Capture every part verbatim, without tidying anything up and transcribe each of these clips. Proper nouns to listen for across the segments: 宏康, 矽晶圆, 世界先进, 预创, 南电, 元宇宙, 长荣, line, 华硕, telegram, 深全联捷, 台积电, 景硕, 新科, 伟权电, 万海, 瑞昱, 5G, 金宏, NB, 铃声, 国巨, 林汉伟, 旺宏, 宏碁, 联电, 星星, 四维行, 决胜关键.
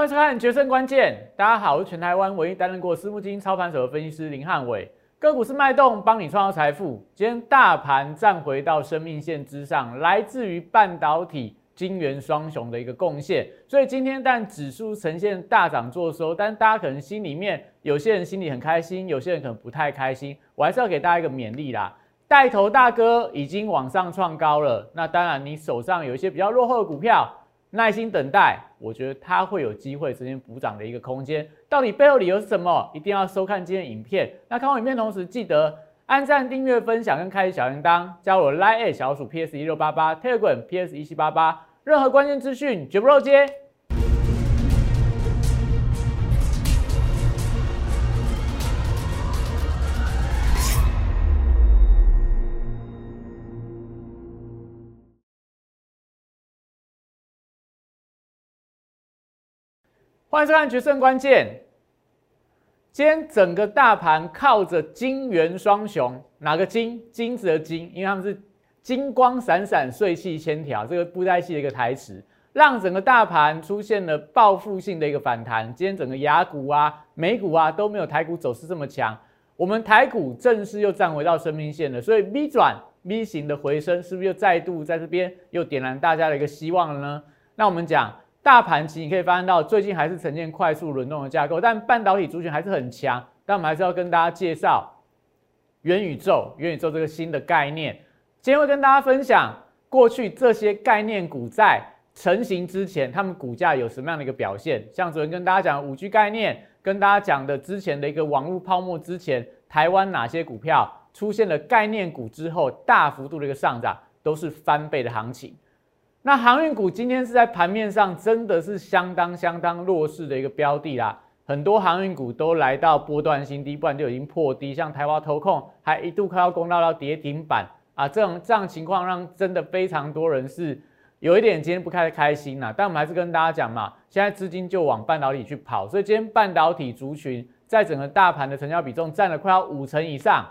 欢迎收看《决胜关键》，大家好，我是全台湾唯一担任过私募基金操盘手的分析师林汉伟。个股是脉动，帮你创造财富。今天大盘站回到生命线之上，来自于半导体、晶圆双雄的一个贡献。所以今天但指数呈现大涨做收，但大家可能心里面有些人心里很开心，有些人可能不太开心。我还是要给大家一个勉励啦。 带头大哥已经往上创高了，那当然你手上有一些比较落后的股票，耐心等待，我觉得它会有机会呈现补涨的一个空间。到底背后理由是什么？一定要收看今天的影片。那看完影片同时，记得按赞、订阅、分享跟开启小铃铛，加入我 Line@ 小鼠 P S 一六八八 ，Telegram P S 一七八八，任何关键资讯绝不漏接。 欢迎收看《决胜关键》。今天整个大盘靠着晶圆双雄，哪个晶？金子的金，因为他们是金光闪闪、碎气千条，这个布袋戏的一个台词，让整个大盘出现了报复性的一个反弹。今天整个亚股啊、美股啊都没有台股走势这么强，我们台股正式又站回到生命线了，所以 V 转 V 型的回升，是不是又再度在这边又点燃大家的一个希望了呢？那我们讲。 大盘其实你可以发现到，最近还是呈现快速轮动的架构，但半导体族群还是很强。但我们还是要跟大家介绍元宇宙，元宇宙这个新的概念。今天会跟大家分享过去这些概念股在成型之前，他们股价有什么样的一个表现。像昨天跟大家讲五 G 概念，跟大家讲的之前的一个网络泡沫之前，台湾哪些股票出现了概念股之后大幅度的一个上涨，都是翻倍的行情。 那航运股今天是在盘面上真的是相当相当弱势的一个标的啦，很多航运股都来到波段新低，不然就已经破低，像台华投控还一度靠攻到到跌停板啊，这种这样情况让真的非常多人是有一点今天不太开心啦。但我们还是跟大家讲嘛，现在资金就往半导体去跑，所以今天半导体族群在整个大盘的成交比重占了快要五成以上，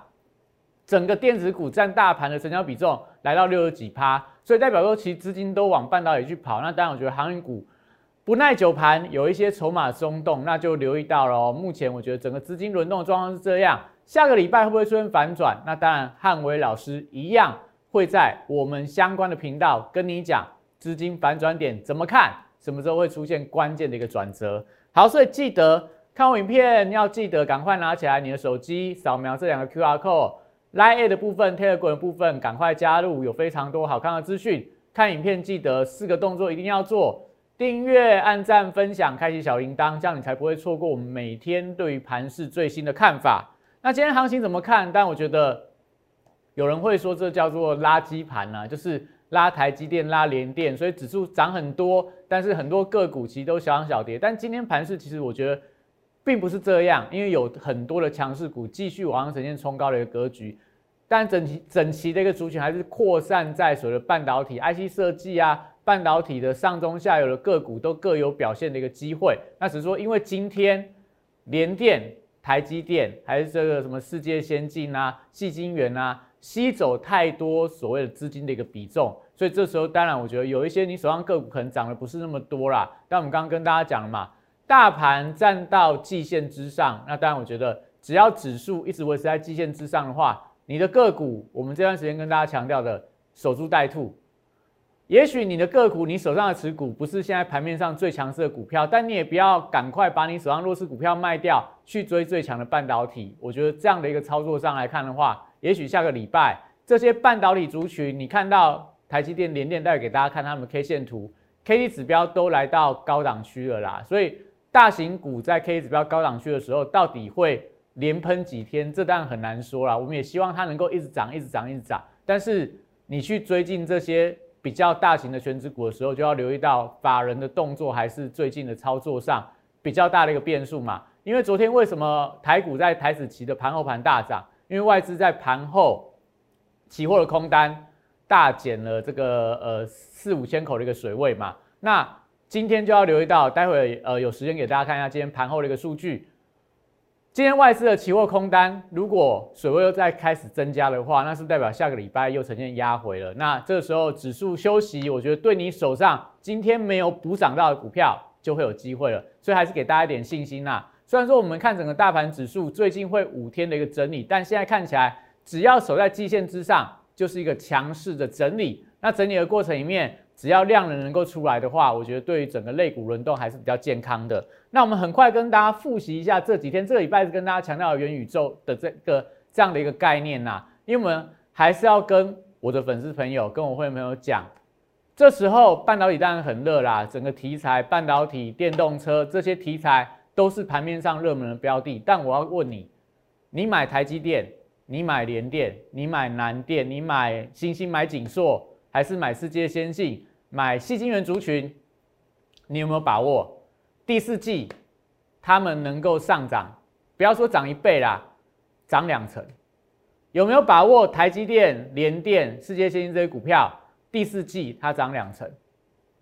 整个电子股占大盘的成交比重来到六十几趴。 所以代表说，其实资金都往半导体去跑。那当然，我觉得航运股不耐久盘，有一些筹码松动，那就留意到了哦。目前我觉得整个资金轮动的状况是这样。下个礼拜会不会出现反转？那当然，汉伟老师一样会在我们相关的频道跟你讲资金反转点怎么看，什么时候会出现关键的一个转折。好，所以记得看我影片，要记得赶快拿起来你的手机，扫描这两个 Q R code。 Line 的部分、Telegram 的部分，赶快加入，有非常多好看的资讯。看影片记得四个动作一定要做：订阅、按赞、分享、开启小铃铛，这样你才不会错过我们每天对于盘市最新的看法。那今天行情怎么看？但我觉得有人会说这叫做垃圾盘啊，就是拉台积电、拉联电，所以指数涨很多，但是很多个股其实都小涨小跌。但今天盘市其实我觉得。 并不是这样，因为有很多的强势股继续往上呈现冲高的一个格局，但整体整齐的一个族群还是扩散在所谓的半导体、I C 设计啊、半导体的上中下游的个股都各有表现的一个机会。那只是说，因为今天联电、台积电还是这个什么世界先进啊、矽晶圆啊，吸走太多所谓的资金的一个比重，所以这时候当然我觉得有一些你手上个股可能涨得不是那么多啦。但我们刚刚跟大家讲了嘛。 大盘站到季线之上，那当然我觉得只要指数一直维持在季线之上的话，你的个股，我们这段时间跟大家强调的守株待兔。也许你的个股，你手上的持股不是现在盘面上最强势的股票，但你也不要赶快把你手上弱势股票卖掉，去追最强的半导体。我觉得这样的一个操作上来看的话，也许下个礼拜这些半导体族群，你看到台积电、联电，待会给大家看他们 K 线图 ，K D 指标都来到高档区了啦，所以。 大型股在 K 指标高档区的时候，到底会连喷几天？这当然很难说啦。我们也希望它能够一直涨、一直涨、一直涨。但是你去追进这些比较大型的全指股的时候，就要留意到法人的动作还是最近的操作上比较大的一个变数嘛。因为昨天为什么台股在台指期的盘后盘大涨？因为外资在盘后期货的空单大减了这个呃四五千口的一个水位嘛。那 今天就要留意到，待会呃有时间给大家看一下今天盘后的一个数据。今天外资的期货空单，如果水位又再开始增加的话，那是代表下个礼拜又呈现压回了。那这个时候指数休息，我觉得对你手上今天没有补涨到的股票，就会有机会了。所以还是给大家一点信心啦。虽然说我们看整个大盘指数最近会五天的一个整理，但现在看起来只要守在季线之上，就是一个强势的整理。那整理的过程里面，只要量能能够出来的话，我觉得对于整个类股轮动还是比较健康的。那我们很快跟大家复习一下这几天这个礼拜跟大家强调的元宇宙的这个这样的一个概念呐、啊，因为我们还是要跟我的粉丝朋友、跟我会员朋友讲。这时候半导体当然很热啦，整个题材半导体、电动车这些题材都是盘面上热门的标的。但我要问你，你买台积电、你买联电、你买南电、你买星星、买景硕，还是买世界先进、买矽晶圆族群，你有没有把握第四季他们能够上涨？不要说涨一倍啦，涨两成，有没有把握台积电、联电、世界先进这些股票？第四季它涨两成，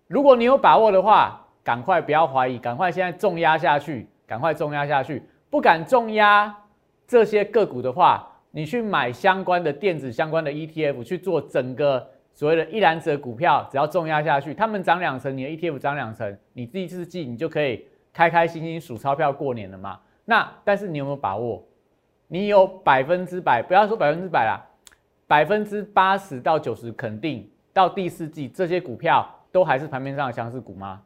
如果你有把握的话，赶快不要怀疑，赶快现在重压下去，赶快重压下去。不敢重压这些个股的话，你去买相关的电子相关的 E T F 去做整个所谓的一篮子的股票，只要重压下去，他们涨两成，你的 E T F 涨两成，你第四季你就可以开开心心数钞票过年了嘛。那但是你有没有把握？你有百分之百，不要说百分之百啦，百分之八十到九十肯定。到第四季，这些股票都还是盘面上的强势股吗？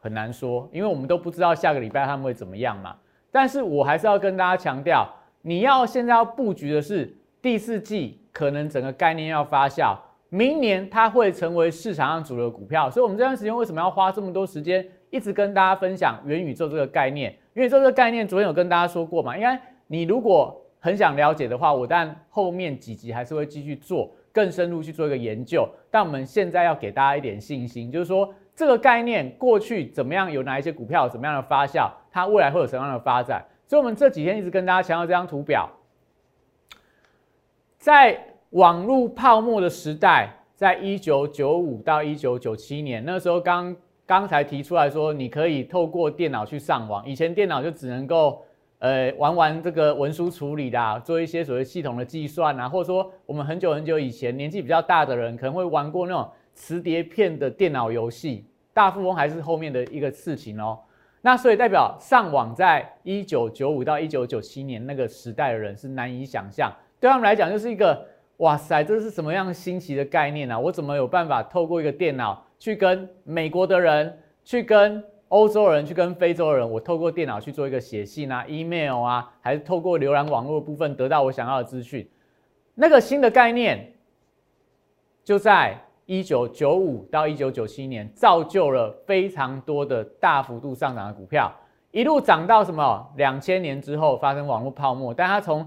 很难说，因为我们都不知道下个礼拜他们会怎么样嘛。但是我还是要跟大家强调，你要现在要布局的是第四季，可能整个概念要发酵，明年它会成为市场上主流的股票。所以，我们这段时间为什么要花这么多时间一直跟大家分享元宇宙这个概念？元宇宙这个概念，昨天有跟大家说过嘛。因为你如果很想了解的话，我但后面几集还是会继续做。更深入去做一个研究，但我们现在要给大家一点信心，就是说这个概念过去怎么样，有哪一些股票怎么样的发酵，它未来会有什么样的发展。所以，我们这几天一直跟大家强调这张图表，在网络泡沫的时代，在一九九五到一九九七年，那时候刚刚才提出来说，你可以透过电脑去上网，以前电脑就只能够。呃，玩玩这个文书处理啦，做一些所谓系统的计算啊，或者说我们很久很久以前年纪比较大的人，可能会玩过那种磁碟片的电脑游戏，大富翁还是后面的一个事情哦。那所以代表上网在一九九五到一九九七年那个时代的人是难以想象，对他们来讲就是一个哇塞，这是什么样新奇的概念啊？我怎么有办法透过一个电脑去跟美国的人去跟？欧洲人去跟非洲人，我透过电脑去做一个写信啊、email 啊，还是透过浏览网络的部分得到我想要的资讯。那个新的概念，就在一九九五到一九九七年，造就了非常多的大幅度上涨的股票，一路涨到什么？两千年之后发生网络泡沫，但它从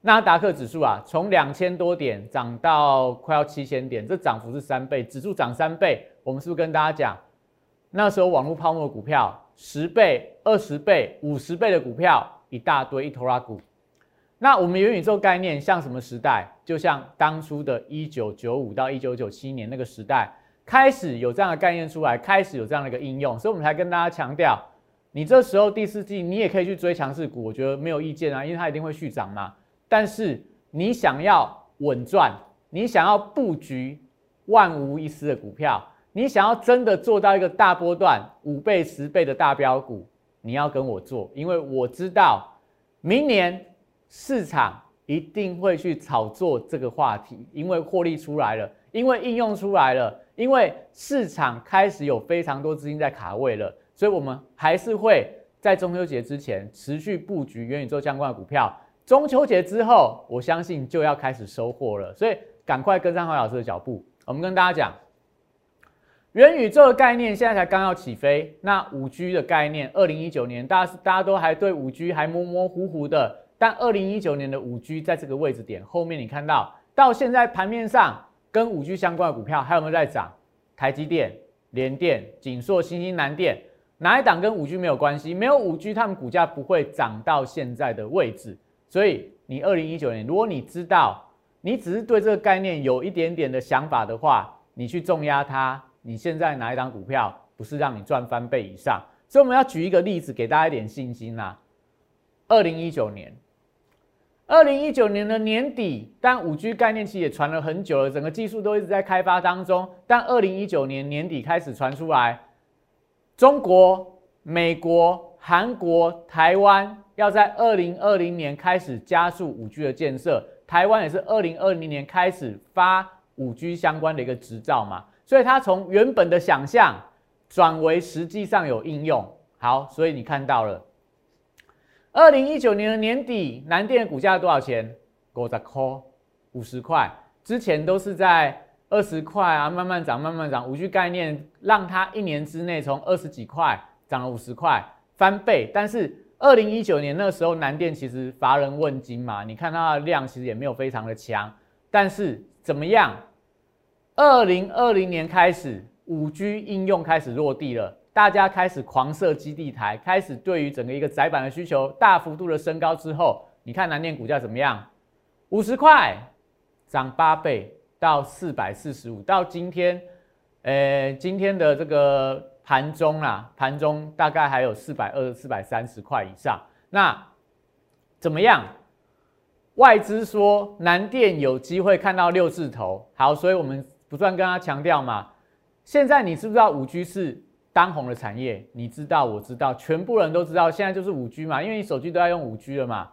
纳斯达克指数啊，从两千多点涨到快要七千点，这涨幅是三倍，指数涨三倍。我们是不是跟大家讲？那时候网络泡沫的股票十倍、二十倍、五十倍的股票一大堆，一头拉股。那我们元宇宙概念像什么时代？就像当初的一九九五到一九九七年那个时代，开始有这样的概念出来，开始有这样的一个应用，所以我们才跟大家强调，你这时候第四季你也可以去追强势股，我觉得没有意见啊，因为它一定会续涨嘛。但是你想要稳赚，你想要布局万无一失的股票。你想要真的做到一个大波段五倍十倍的大标股，你要跟我做，因为我知道明年市场一定会去炒作这个话题，因为获利出来了，因为应用出来了，因为市场开始有非常多资金在卡位了，所以我们还是会在中秋节之前持续布局元宇宙相关的股票。中秋节之后，我相信就要开始收获了，所以赶快跟上黄老师的脚步。我们跟大家讲。元宇宙的概念现在才刚要起飞，那 五 G 的概念，二零一九年大家大家都还对 五 G 还模模糊糊的，但二零一九年的 五 G 在这个位置点后面，你看到到现在盘面上跟 五 G 相关的股票还有没有在涨？台积电、联电、景硕、星星、南电，哪一档跟 五 G 没有关系？没有 五 G， 他们股价不会涨到现在的位置。所以你二零一九年，如果你知道，你只是对这个概念有一点点的想法的话，你去重压它。你现在哪一档股票不是让你赚翻倍以上？所以我们要举一个例子给大家一点信心啦。二零一九年，二零一九年的年底，但五 G 概念其实也传了很久了，整个技术都一直在开发当中。但二零一九年年底开始传出来，中国、美国、韩国、台湾要在二零二零年开始加速 五 G 的建设，台湾也是二零二零年开始发 五 G 相关的一个执照嘛，所以它从原本的想象转为实际上有应用。好，所以你看到了， 二零一九年的年底，南电的股价多少钱？五十块， 五十块，之前都是在二十块啊，慢慢涨，慢慢涨。五 G 概念让它一年之内从二十几块涨了五十块，翻倍。但是二零一九年那时候南电其实乏人问津嘛，你看它的量其实也没有非常的强，但是怎么样？ 二零二零年开始 ，五 G 应用开始落地了。 大家开始狂设基地台，开始对于整个一个载板的需求大幅度的升高之后，你看南电股价怎么样？ 五十块涨八倍到四百四十五，到今天，呃，今天的这个盘中啦，盘中大概还有四百二十、四百三十块以上。那怎么样？外资说南电有机会看到六字头，好，所以我们不断跟他强调嘛。现在你知不知道 五 G 是 当红的产业，你知道，我知道，全部人都知道，现在就是 五 G 嘛，因为你手机都在用 五 G 了嘛。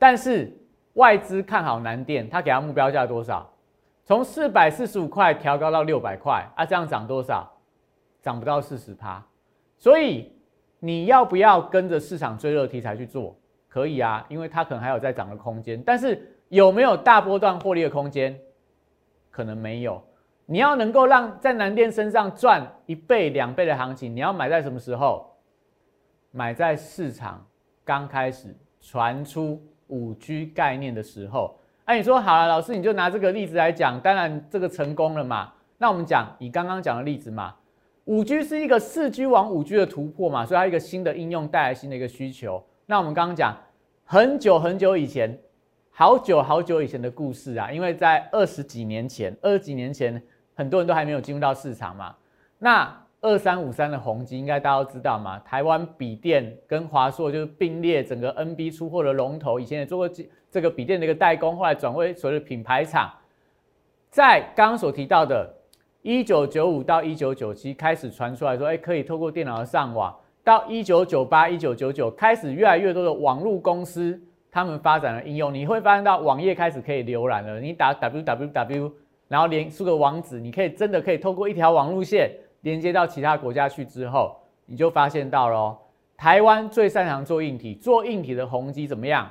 但是外资看好南电，他给他目标价多少？从四百四十五块调高到六百块啊，这样涨多少？涨不到 百分之四十。所以你要不要跟着市场最热题材去做？可以啊，因为它可能还有在涨的空间。但是有没有大波段获利的空间？可能没有。 你要能够让在南电身上赚一倍、两倍的行情，你要买在什么时候？买在市场刚开始传出 五 G 概念的时候。哎、啊，你说好了，老师你就拿这个例子来讲，当然这个成功了嘛。那我们讲以刚刚讲的例子嘛 ，五 G 是一个 四 G 往 五 G 的突破嘛，所以它一个新的应用带来新的一个需求。那我们刚刚讲很久很久以前，好久好久以前的故事啊，因为在二十几年前，二十几年前。 很多人都还没有进入到市场嘛，那二三五三的宏碁应该大家都知道嘛，台湾笔电跟华硕就是并列整个 N B 出货的龙头，以前也做过这个笔电的一个代工，后来转为所谓的品牌厂。在刚刚所提到的一九九五到一九九七开始传出来说，哎、欸，可以透过电脑的上网，到一九九八、一九九九开始越来越多的网络公司他们发展的应用，你会发现到网页开始可以浏览了，你打 W W W。 然后连输个网址，你可以真的可以透过一条网路线连接到其他国家去之后，你就发现到了、哦，台湾最擅长做硬体，做硬体的宏碁怎么样？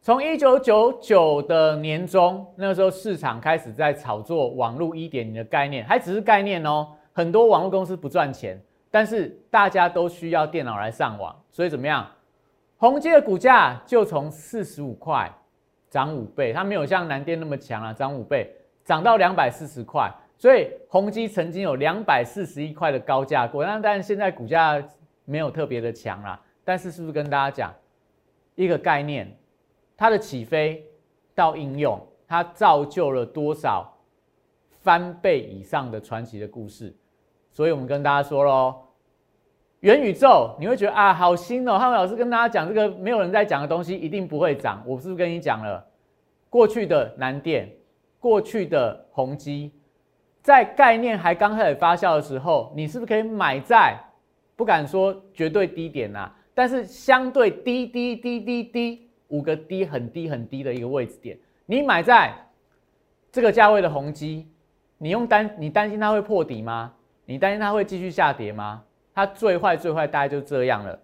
从一九九九的年中，那时候市场开始在炒作网路 一点零 的概念，还只是概念哦，很多网络公司不赚钱，但是大家都需要电脑来上网，所以怎么样？宏碁的股价就从四十五块。 涨五倍，它没有像南电那么强啊，涨五倍，涨到两百四十块，所以宏碁曾经有两百四十一块的高价过，那但现在股价没有特别的强啦。但是是不是跟大家讲，一个概念，它的起飞到应用，它造就了多少翻倍以上的传奇的故事？所以我们跟大家说咯，元宇宙你会觉得啊，好新哦！汉文老师跟大家讲这个没有人在讲的东西，一定不会涨。我是不是跟你讲了？过去的南电，过去的宏碁，在概念还刚开始发酵的时候，你是不是可以买在？不敢说绝对低点啊，但是相对低低低低低五个低很低很低的一个位置点，你买在这个价位的宏碁，你用担你担心它会破底吗？你担心它会继续下跌吗？ 它最坏最坏大概就这样了。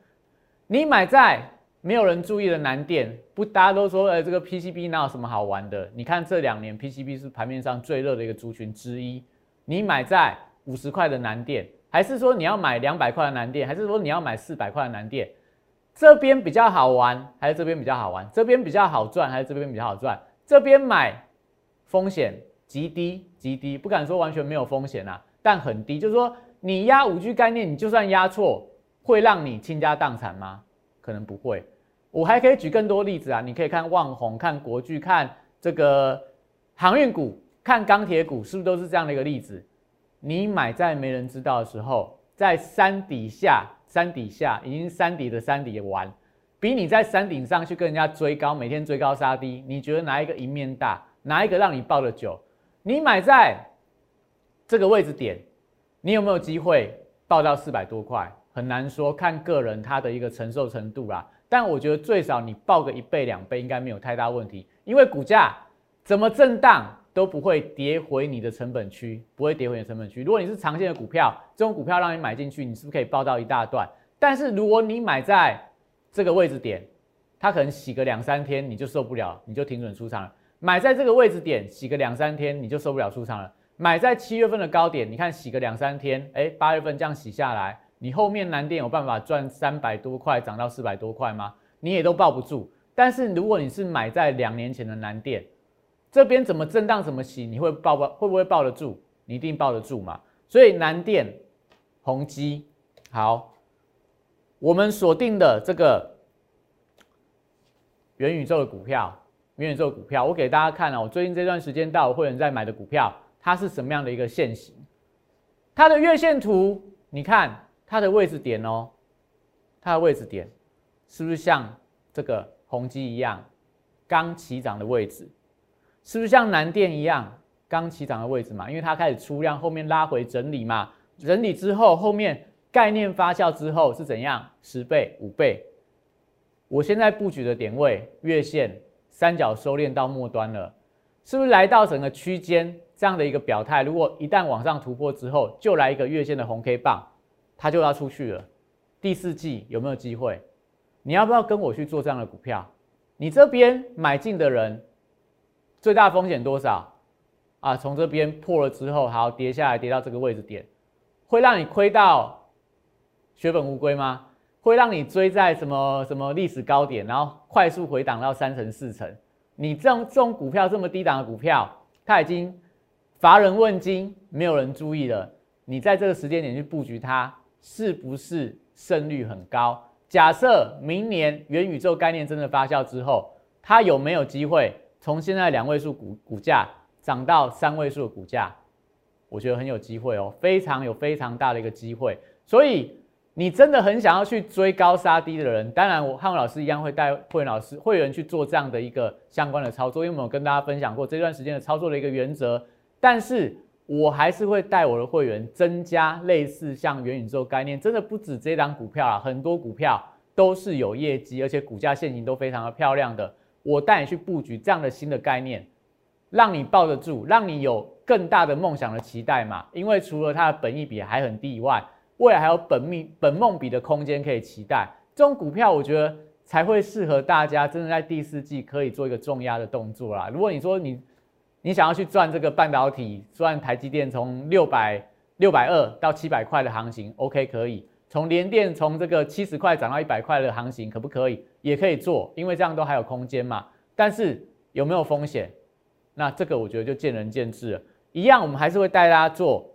你买在没有人注意的南电，不，大家都说，呃、欸，这个 P C B 哪有什么好玩的？你看这两年 P C B 是盘面上最热的一个族群之一。你买在五十块的南电，还是说你要买两百块的南电，还是说你要买四百块的南电？这边比较好玩，还是这边比较好玩？这边比较好赚，还是这边比较好赚？这边买风险极低极低，不敢说完全没有风险啊，但很低，就是说。 你压 五 G 概念，你就算压错，会让你倾家荡产吗？可能不会。我还可以举更多例子啊，你可以看旺宏、看国巨、看这个航运股、看钢铁股，是不是都是这样的一个例子？你买在没人知道的时候，在山底下，山底下已经山底的山底玩，比你在山顶上去跟人家追高，每天追高杀低，你觉得哪一个赢面大？哪一个让你抱得久？你买在这个位置点。 你有没有机会报到四百多块，很难说，看个人他的一个承受程度啦。但我觉得最少你报个一倍两倍应该没有太大问题，因为股价怎么震荡都不会跌回你的成本区，不会跌回你的成本区。如果你是长线的股票，这种股票让你买进去，你是不是可以报到一大段？但是如果你买在这个位置点，它可能洗个两三天你就受不了，你就停损出场了。买在这个位置点，洗个两三天你就受不了出场了。买在七月份的高点，你看洗个两三天，哎，八月份这样洗下来，你后面南电有办法赚三百多块涨到四百多块吗？你也都抱不住。但是如果你是买在两年前的南电，这边怎么震荡怎么洗，你会抱不会不会抱得住？你一定抱得住嘛。所以南电、宏基，好，我们锁定的这个元宇宙的股票，元宇宙的股票，我给大家看啊，我最近这段时间到我会员在买的股票。它是什么样的一个线型？它的月线图，你看它的位置点哦，它的位置点是不是像这个宏基一样刚起涨的位置？是不是像南电一样刚起涨的位置嘛？因为它开始出量，后面拉回整理嘛，整理之后，后面概念发酵之后是怎样？十倍、五倍。我现在布局的点位，月线三角收敛到末端了，是不是来到整个区间？这样的一个表态，如果一旦往上突破之后，就来一个月线的红 K 棒，它就要出去了。第四季有没有机会？你要不要跟我去做这样的股票？你这边买进的人，最大风险多少啊？从这边破了之后，还要跌下来，跌到这个位置点，会让你亏到血本无归吗？会让你追在什么什么历史高点，然后快速回档到三成四成？你这种这种股票这么低档的股票，它已经乏人问津，没有人注意了。你在这个时间点去布局它，是不是胜率很高？假设明年元宇宙概念真的发酵之后，它有没有机会从现在两位数股股价涨到三位数的股价？我觉得很有机会哦，非常有非常大的一个机会。所以你真的很想要去追高杀低的人，当然我和我老师一样会带会员老师会员去做这样的一个相关的操作，因为我跟大家分享过这段时间的操作的一个原则。但是我还是会带我的会员增加类似像元宇宙概念，真的不止这档股票啦，很多股票都是有业绩，而且股价线型都非常的漂亮的。我带你去布局这样的新的概念，让你抱得住，让你有更大的梦想的期待嘛。因为除了它的本益比还很低以外，未来还有本命本梦比的空间可以期待。这种股票我觉得才会适合大家，真的在第四季可以做一个重压的动作啦。如果你说你你想要去赚这个半导体，赚台积电从六百、六百二到七百块的行情 ，OK 可以；从联电从这个七十块涨到一百块的行情，可不可以？也可以做，因为这样都还有空间嘛。但是有没有风险？那这个我觉得就见仁见智了。一样，我们还是会带大家做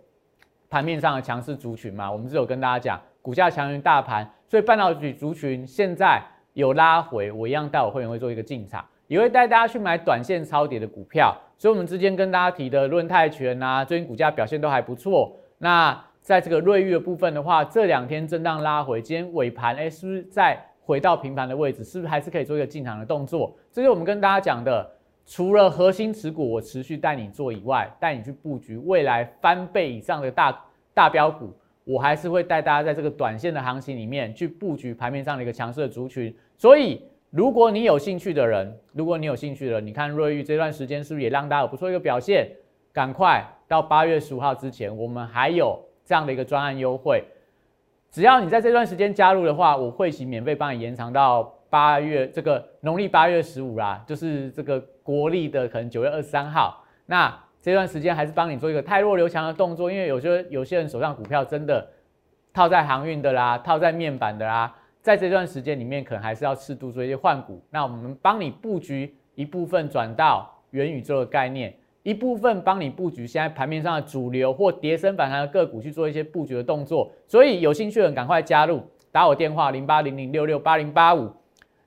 盘面上的强势族群嘛。我们只有跟大家讲，股价强于大盘，所以半导体族群现在有拉回，我一样带我会员会做一个进场，也会带大家去买短线超跌的股票。所以我们之前跟大家提的论泰拳啊，最近股价表现都还不错。那在这个瑞昱的部分的话，这两天震荡拉回，今天尾盘哎，是不是再回到平盘的位置？是不是还是可以做一个进场的动作？这是我们跟大家讲的，除了核心持股我持续带你做以外，带你去布局未来翻倍以上的大大标股，我还是会带大家在这个短线的行情里面去布局盘面上的一个强势的族群。所以如果你有兴趣的人，如果你有兴趣的人，你看瑞昱这段时间是不是也让大家有不错一个表现？赶快到八月十五号之前，我们还有这样的一个专案优惠，只要你在这段时间加入的话，我会期免费帮你延长到八月这个农历八月十五啦，就是这个国历的可能九月二十三号。那这段时间还是帮你做一个汰弱留强的动作，因为有些有些人手上股票真的套在航运的啦，套在面板的啦。在这段时间里面，可能还是要适度做一些换股。那我们帮你布局一部分转到元宇宙的概念，一部分帮你布局现在盘面上的主流或跌升反弹的个股去做一些布局的动作。所以有兴趣的人赶快加入，打我电话零八零零六六八零八五。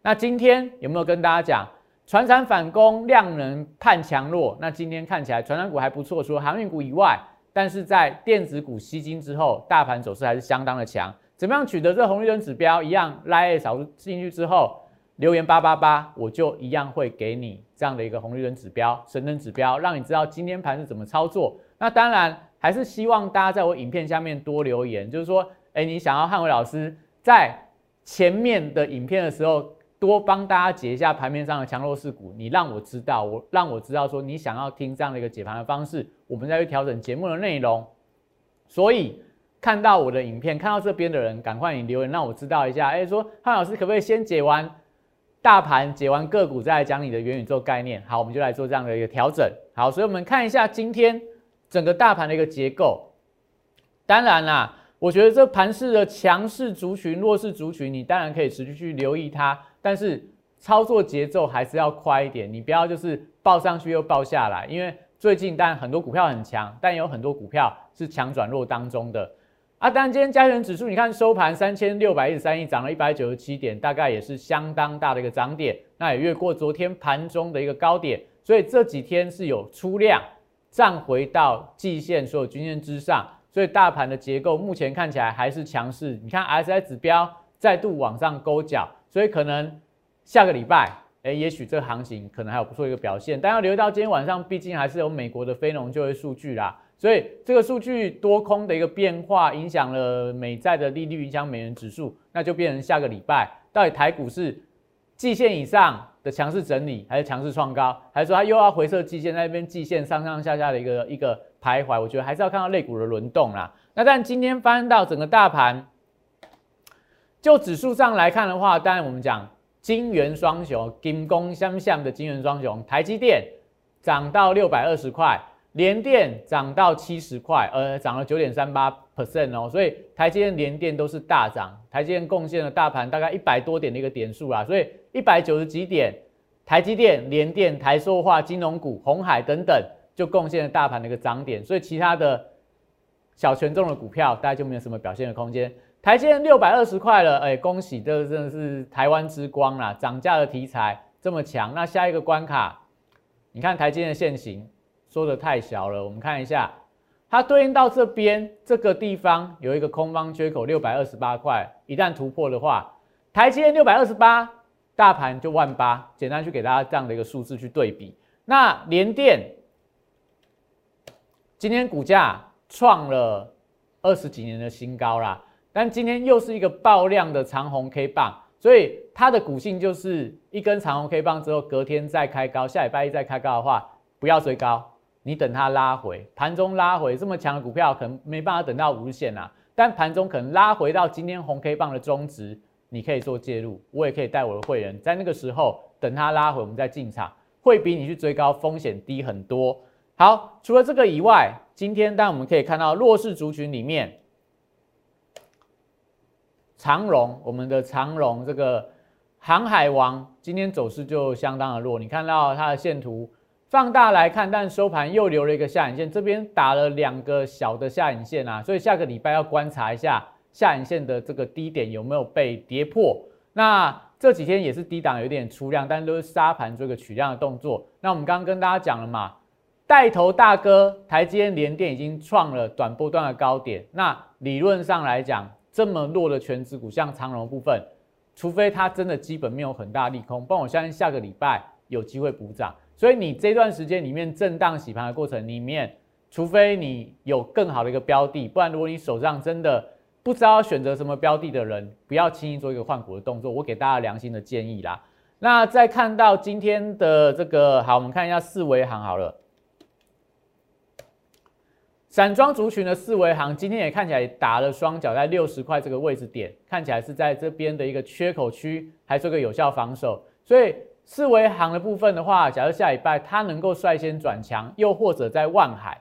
那今天有没有跟大家讲，传产反攻，量能判强弱？那今天看起来传产股还不错，除了航运股以外，但是在电子股吸金之后，大盘走势还是相当的强。怎么样取得这红绿灯指标？一样拉扫进去之后，留言八八八，我就一样会给你这样的一个红绿灯指标、神灯指标，让你知道今天盘是怎么操作。那当然还是希望大家在我影片下面多留言，就是说，哎，你想要汉伟老师在前面的影片的时候，多帮大家解一下盘面上的强弱势股，你让我知道，我让我知道说你想要听这样的一个解盘的方式，我们再去调整节目的内容。所以看到我的影片，看到这边的人，赶快你留言让我知道一下，哎，说汉老师可不可以先解完大盘，解完个股，再来讲你的元宇宙概念。好，我们就来做这样的一个调整。好，所以我们看一下今天整个大盘的一个结构。当然啦，我觉得这盘势的强势族群、弱势族群，你当然可以持续去留意它，但是操作节奏还是要快一点，你不要就是抱上去又抱下来。因为最近当然很多股票很强，但也有很多股票是强转弱当中的。啊，当然今天加权指数你看收盘三千六百一十三亿，涨了一百九十七点，大概也是相当大的一个涨点，那也越过昨天盘中的一个高点，所以这几天是有出量站回到季线所有均线之上，所以大盘的结构目前看起来还是强势。你看 R S I 指标再度往上勾脚，所以可能下个礼拜，哎，也许这行情可能还有不错一个表现，但要留到今天晚上，毕竟还是有美国的非农就业数据啦。所以这个数据多空的一个变化，影响了美债的利率，影响美元指数，那就变成下个礼拜到底台股是季线以上的强势整理，还是强势创高，还是说它又要回撤季线，在那边季线上上下下的一个一个徘徊？我觉得还是要看到类股的轮动啦。那但今天翻到整个大盘，就指数上来看的话，当然我们讲金元双雄，金工相向的金元双雄，台积电涨到六百二十块。联电涨到七十块，呃，涨了 百分之九点三八 哦，所以台积电、联电都是大涨，台积电贡献了大盘大概一百多点的一个点数啦，所以一百九十几点，台积电、联电、台塑化、金融股、鸿海等等就贡献了大盘的一个涨点，所以其他的小权重的股票大概就没有什么表现的空间。台积电六百二十块了，哎，恭喜，这真的是台湾之光啦，涨价的题材这么强，那下一个关卡，你看台积电的现形。说的太小了，我们看一下，它对应到这边这个地方有一个空方缺口六百二十八块，一旦突破的话，台积电六百二十八，大盘就一万八，简单去给大家这样的一个数字去对比。那联电今天股价创了二十几年的新高啦，但今天又是一个爆量的长红 K 棒，所以它的股性就是一根长红 K 棒之后，隔天再开高，下礼拜一再开高的话，不要追高。你等它拉回，盘中拉回这么强的股票，可能没办法等到五日线啦。但盘中可能拉回到今天红 K 棒的中值，你可以做介入，我也可以带我的会员在那个时候等它拉回，我们再进场，会比你去追高风险低很多。好，除了这个以外，今天当然我们可以看到弱势族群里面，长荣，我们的长荣这个航海王今天走势就相当的弱，你看到它的线图。放大来看，但收盘又留了一个下影线，这边打了两个小的下影线啊，所以下个礼拜要观察一下下影线的这个低点有没有被跌破。那这几天也是低档有点出量，但都是杀盘做一个取量的动作。那我们刚刚跟大家讲了嘛，带头大哥台积电、联电已经创了短波段的高点。那理论上来讲，这么弱的全指股，像长荣部分，除非它真的基本面有很大利空，不然我相信下个礼拜有机会补涨。所以你这段时间里面震荡洗盘的过程里面，除非你有更好的一个标的，不然如果你手上真的不知道选择什么标的的人，不要轻易做一个换股的动作，我给大家良心的建议啦。那再看到今天的这个，好，我们看一下四维行好了，散装族群的四维行今天也看起来打了双脚在六十块这个位置点，看起来是在这边的一个缺口区，还是个有效防守，所以四维行的部分的话，假设下礼拜它能够率先转强，又或者在万海，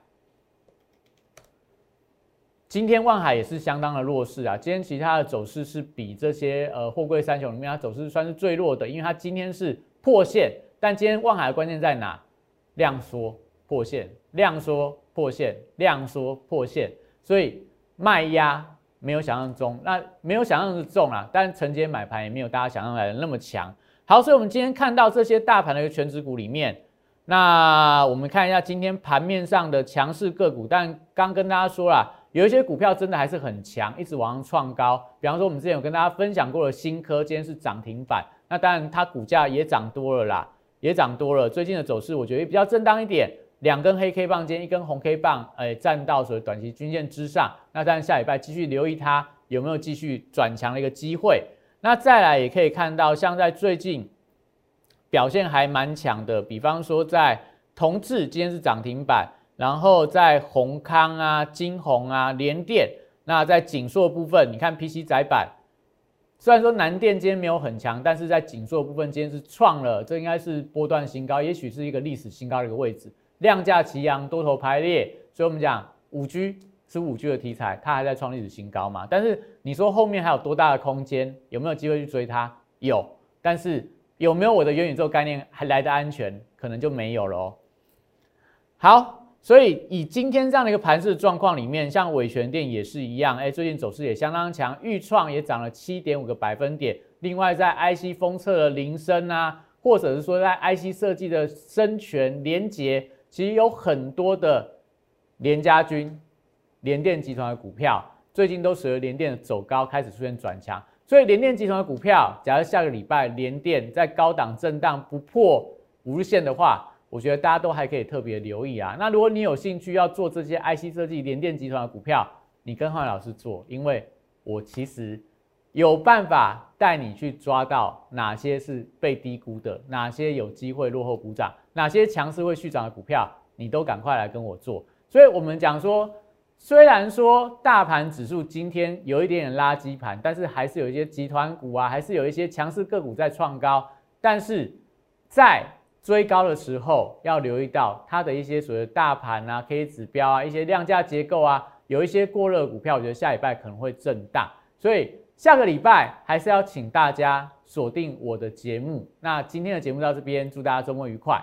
今天万海也是相当的弱势啊。今天其他的走势是比这些呃货柜三雄里面它走势算是最弱的，因为它今天是破线，但今天万海的关键在哪？量缩破线，量缩破线，量缩破线，所以卖压没有想象中，那没有想象中重啊，但承接买盘也没有大家想象来的那么强。好，所以我们今天看到这些大盘的一个全指股里面，那我们看一下今天盘面上的强势个股。但刚跟大家说啦，有一些股票真的还是很强，一直往上创高。比方说，我们之前有跟大家分享过的新科，今天是涨停板，那当然它股价也涨多了啦，也涨多了。最近的走势我觉得比较震荡一点，两根黑 K 棒，今天一根红 K 棒，哎、呃，站到所谓短期均线之上。那当然下礼拜继续留意它，有没有继续转强的一个机会。那再来也可以看到，像在最近表现还蛮强的，比方说在同志今天是涨停板，然后在宏康啊、金宏啊、联电，那在景硕部分，你看 P C 载板，虽然说南电今天没有很强，但是在景硕部分今天是创了，这应该是波段新高，也许是一个历史新高的一个位置，量价齐扬，多头排列，所以我们讲 五 G 是 五 G 的题材，它还在创历史新高嘛？但是你说后面还有多大的空间，有没有机会去追它？有，但是有没有我的元宇宙概念还来得安全？可能就没有了哦。好，所以以今天这样的一个盘势状况里面，像伟权电也是一样，哎、欸，最近走势也相当强，预创也涨了 七点五 个百分点。另外，在 I C 封测的铃声啊，或者是说在 I C 设计的深全联捷，其实有很多的联家军、联电集团的股票，最近都随着联电的走高开始出现转强。所以联电集团的股票，假如下个礼拜联电在高档震荡不破五日线的话，我觉得大家都还可以特别留意啊。那如果你有兴趣要做这些 I C 设计联电集团的股票，你跟汉老师做，因为我其实有办法带你去抓到哪些是被低估的，哪些有机会落后补涨，哪些强势会续涨的股票，你都赶快来跟我做。所以我们讲说，虽然说大盘指数今天有一点点垃圾盘，但是还是有一些集团股啊，还是有一些强势个股在创高。但是在追高的时候，要留意到它的一些所谓的大盘啊、K 指标啊、一些量价结构啊，有一些过热股票，我觉得下礼拜可能会震荡。所以下个礼拜还是要请大家锁定我的节目。那今天的节目到这边，祝大家周末愉快。